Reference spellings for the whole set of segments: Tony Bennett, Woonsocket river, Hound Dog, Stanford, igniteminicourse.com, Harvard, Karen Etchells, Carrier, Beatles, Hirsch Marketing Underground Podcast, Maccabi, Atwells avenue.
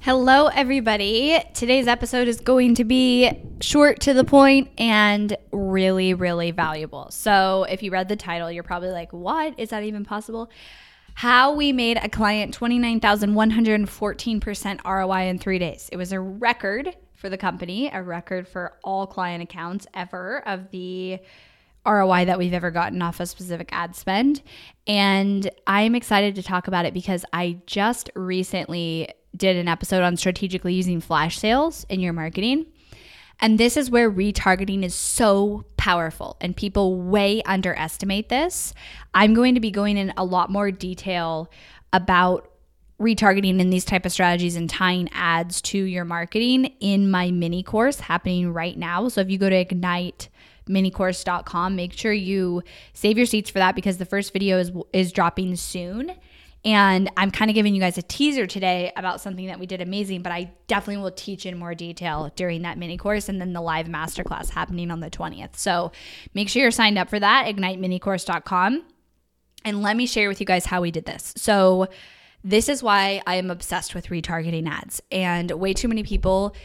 Hello, everybody. Today's episode is going to be short, to the point, and really, really valuable. So if you read the title, you're probably like, what? Is that even possible? How we made a client 29,114% ROI in 3 days. It was a record for the company, a record for all client accounts ever of the ROI that we've ever gotten off a specific ad spend. And I'm excited to talk about it because I just recently did an episode on strategically using flash sales in your marketing. And this is where retargeting is so powerful and people way underestimate this. I'm going to be going in a lot more detail about retargeting and these type of strategies and tying ads to your marketing in my mini course happening right now. So if you go to igniteminicourse.com, make sure you save your seats for that because the first video is dropping soon. And I'm kind of giving you guys a teaser today about something that we did amazing, but I definitely will teach in more detail during that mini course and then the live masterclass happening on the 20th. So make sure you're signed up for that, igniteminicourse.com. And let me share with you guys how we did this. So this is why I am obsessed with retargeting ads, and way too many people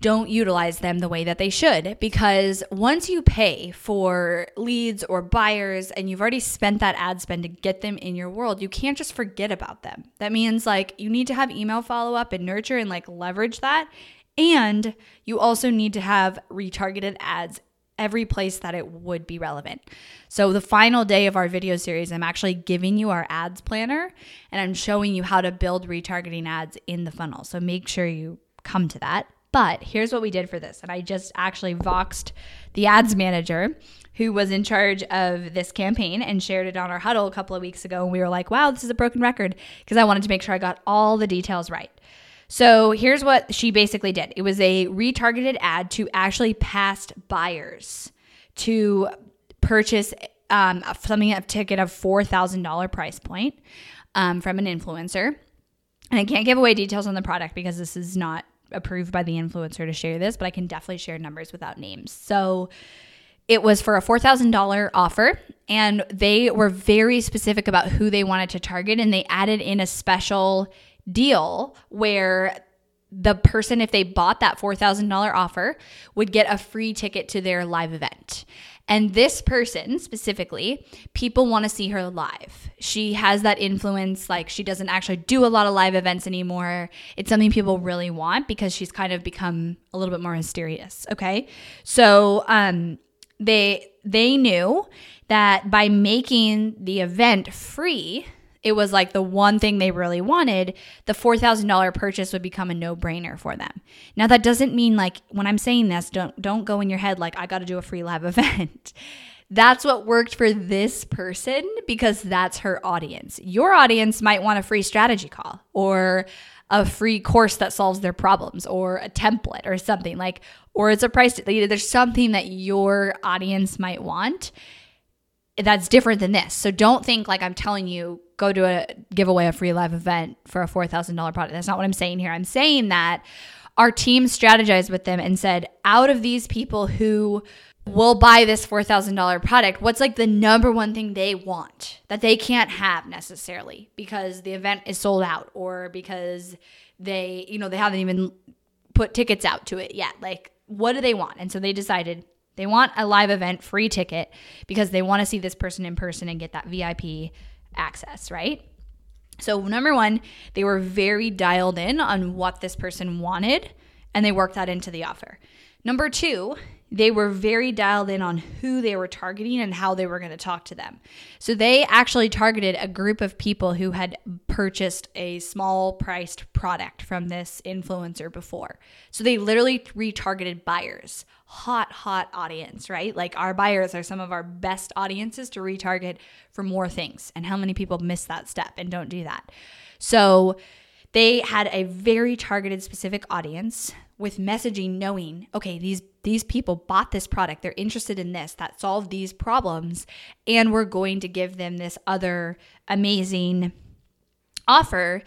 don't utilize them the way that they should, because once you pay for leads or buyers and you've already spent that ad spend to get them in your world, you can't just forget about them. That means like you need to have email follow-up and nurture and like leverage that. And you also need to have retargeted ads every place that it would be relevant. So the final day of our video series, I'm actually giving you our ads planner and I'm showing you how to build retargeting ads in the funnel. So make sure you come to that. But here's what we did for this. And I just actually voxed the ads manager who was in charge of this campaign and shared it on our huddle a couple of weeks ago. And we were like, wow, this is a broken record, because I wanted to make sure I got all the details right. So here's what she basically did. It was a retargeted ad to actually past buyers to purchase something, a ticket of $4,000 price point from an influencer. And I can't give away details on the product because this is not approved by the influencer to share this, but I can definitely share numbers without names. So it was for a $4,000 offer, and they were very specific about who they wanted to target, and they added in a special deal where the person, if they bought that $4,000 offer, would get a free ticket to their live event. And this person specifically, people want to see her live. She has that influence. Like, she doesn't actually do a lot of live events anymore. It's something people really want because she's kind of become a little bit more mysterious. Okay. So they knew that by making the event free, it was like the one thing they really wanted, the $4,000 purchase would become a no-brainer for them. Now, that doesn't mean, like, when I'm saying this, don't go in your head like, I got to do a free live event. That's what worked for this person because that's her audience. Your audience might want a free strategy call or a free course that solves their problems or a template or something, like, or it's a price. There's something that your audience might want that's different than this. So don't think like I'm telling you, go to a giveaway, a free live event for a $4,000 product. That's not what I'm saying here. I'm saying that our team strategized with them and said, out of these people who will buy this $4,000 product, what's like the number one thing they want that they can't have necessarily because the event is sold out or because they, you know, they haven't even put tickets out to it yet. Like, what do they want? And so they decided they want a live event free ticket because they want to see this person in person and get that VIP access, right? So number one, they were very dialed in on what this person wanted, and they worked that into the offer. Number two, they were very dialed in on who they were targeting and how they were going to talk to them. So they actually targeted a group of people who had purchased a small priced product from this influencer before. So they literally retargeted buyers. Hot audience, right? Like our buyers are some of our best audiences to retarget for more things. And how many people miss that step and don't do that? So they had a very targeted, specific audience with messaging knowing, okay, these people bought this product. They're interested in this. That solved these problems. And we're going to give them this other amazing offer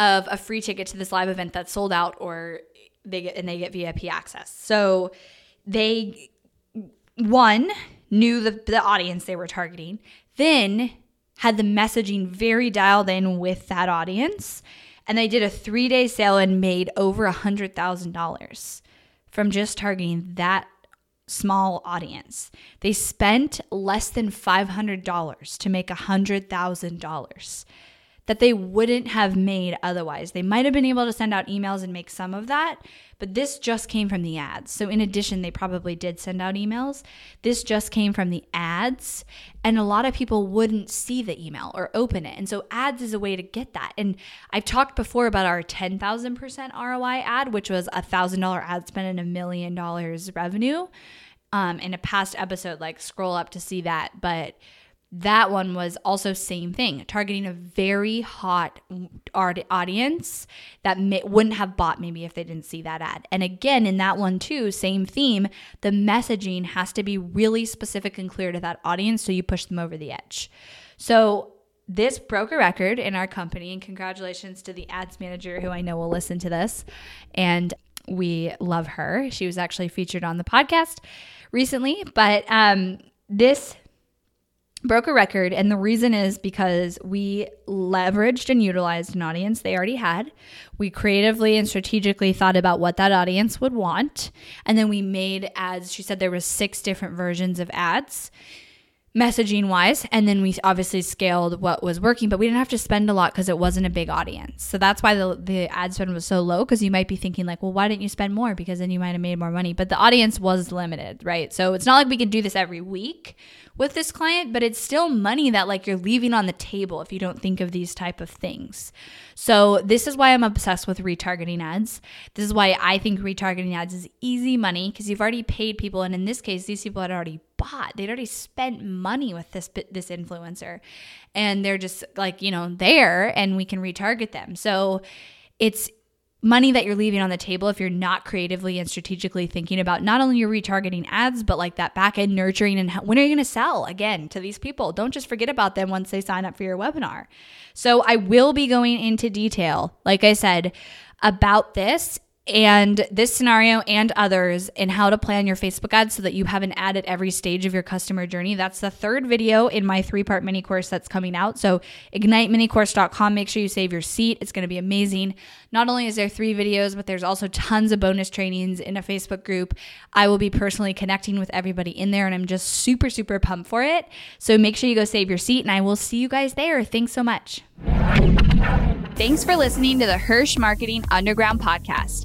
of a free ticket to this live event that's sold out, or they get VIP access. So they, one, knew the audience they were targeting, then had the messaging very dialed in with that audience. And they did a 3-day sale and made over $100,000 from just targeting that small audience. They spent less than $500 to make $100,000 that they wouldn't have made otherwise. They might have been able to send out emails and make some of that, but this just came from the ads. So in addition, they probably did send out emails. This just came from the ads, and a lot of people wouldn't see the email or open it. And so ads is a way to get that. And I've talked before about our 10,000% ROI ad, which was a $1,000 ad spend and $1 million revenue. In a past episode, like scroll up to see that. But that one was also same thing, targeting a very hot audience that wouldn't have bought maybe if they didn't see that ad. And again, in that one too, same theme, the messaging has to be really specific and clear to that audience so you push them over the edge. So this broke a record in our company, and congratulations to the ads manager who I know will listen to this, and we love her. She was actually featured on the podcast recently, but this broke a record, and the reason is because we leveraged and utilized an audience they already had. We creatively and strategically thought about what that audience would want, and then we made ads. She said there were 6 different versions of ads, messaging-wise, and then we obviously scaled what was working, but we didn't have to spend a lot because it wasn't a big audience. So that's why the ad spend was so low, because you might be thinking like, well, why didn't you spend more? Because then you might have made more money. But the audience was limited, right? So it's not like we can do this every week with this client, but it's still money that like you're leaving on the table if you don't think of these type of things. So this is why I'm obsessed with retargeting ads. This is why I think retargeting ads is easy money, because you've already paid people. And in this case, these people had already bought. They'd already spent money with this influencer, and they're just like, you know, there, and we can retarget them. So it's money that you're leaving on the table if you're not creatively and strategically thinking about not only your retargeting ads, but like that back end nurturing and when are you going to sell again to these people? Don't just forget about them once they sign up for your webinar. So I will be going into detail, like I said, about this and this scenario and others, and how to plan your Facebook ads so that you have an ad at every stage of your customer journey. That's the 3rd video in my 3-part mini course that's coming out. So igniteminicourse.com, make sure you save your seat. It's going to be amazing. Not only is there 3 videos, but there's also tons of bonus trainings in a Facebook group. I will be personally connecting with everybody in there, and I'm just super, super pumped for it. So make sure you go save your seat, and I will see you guys there. Thanks so much. Thanks for listening to the Hirsch Marketing Underground Podcast.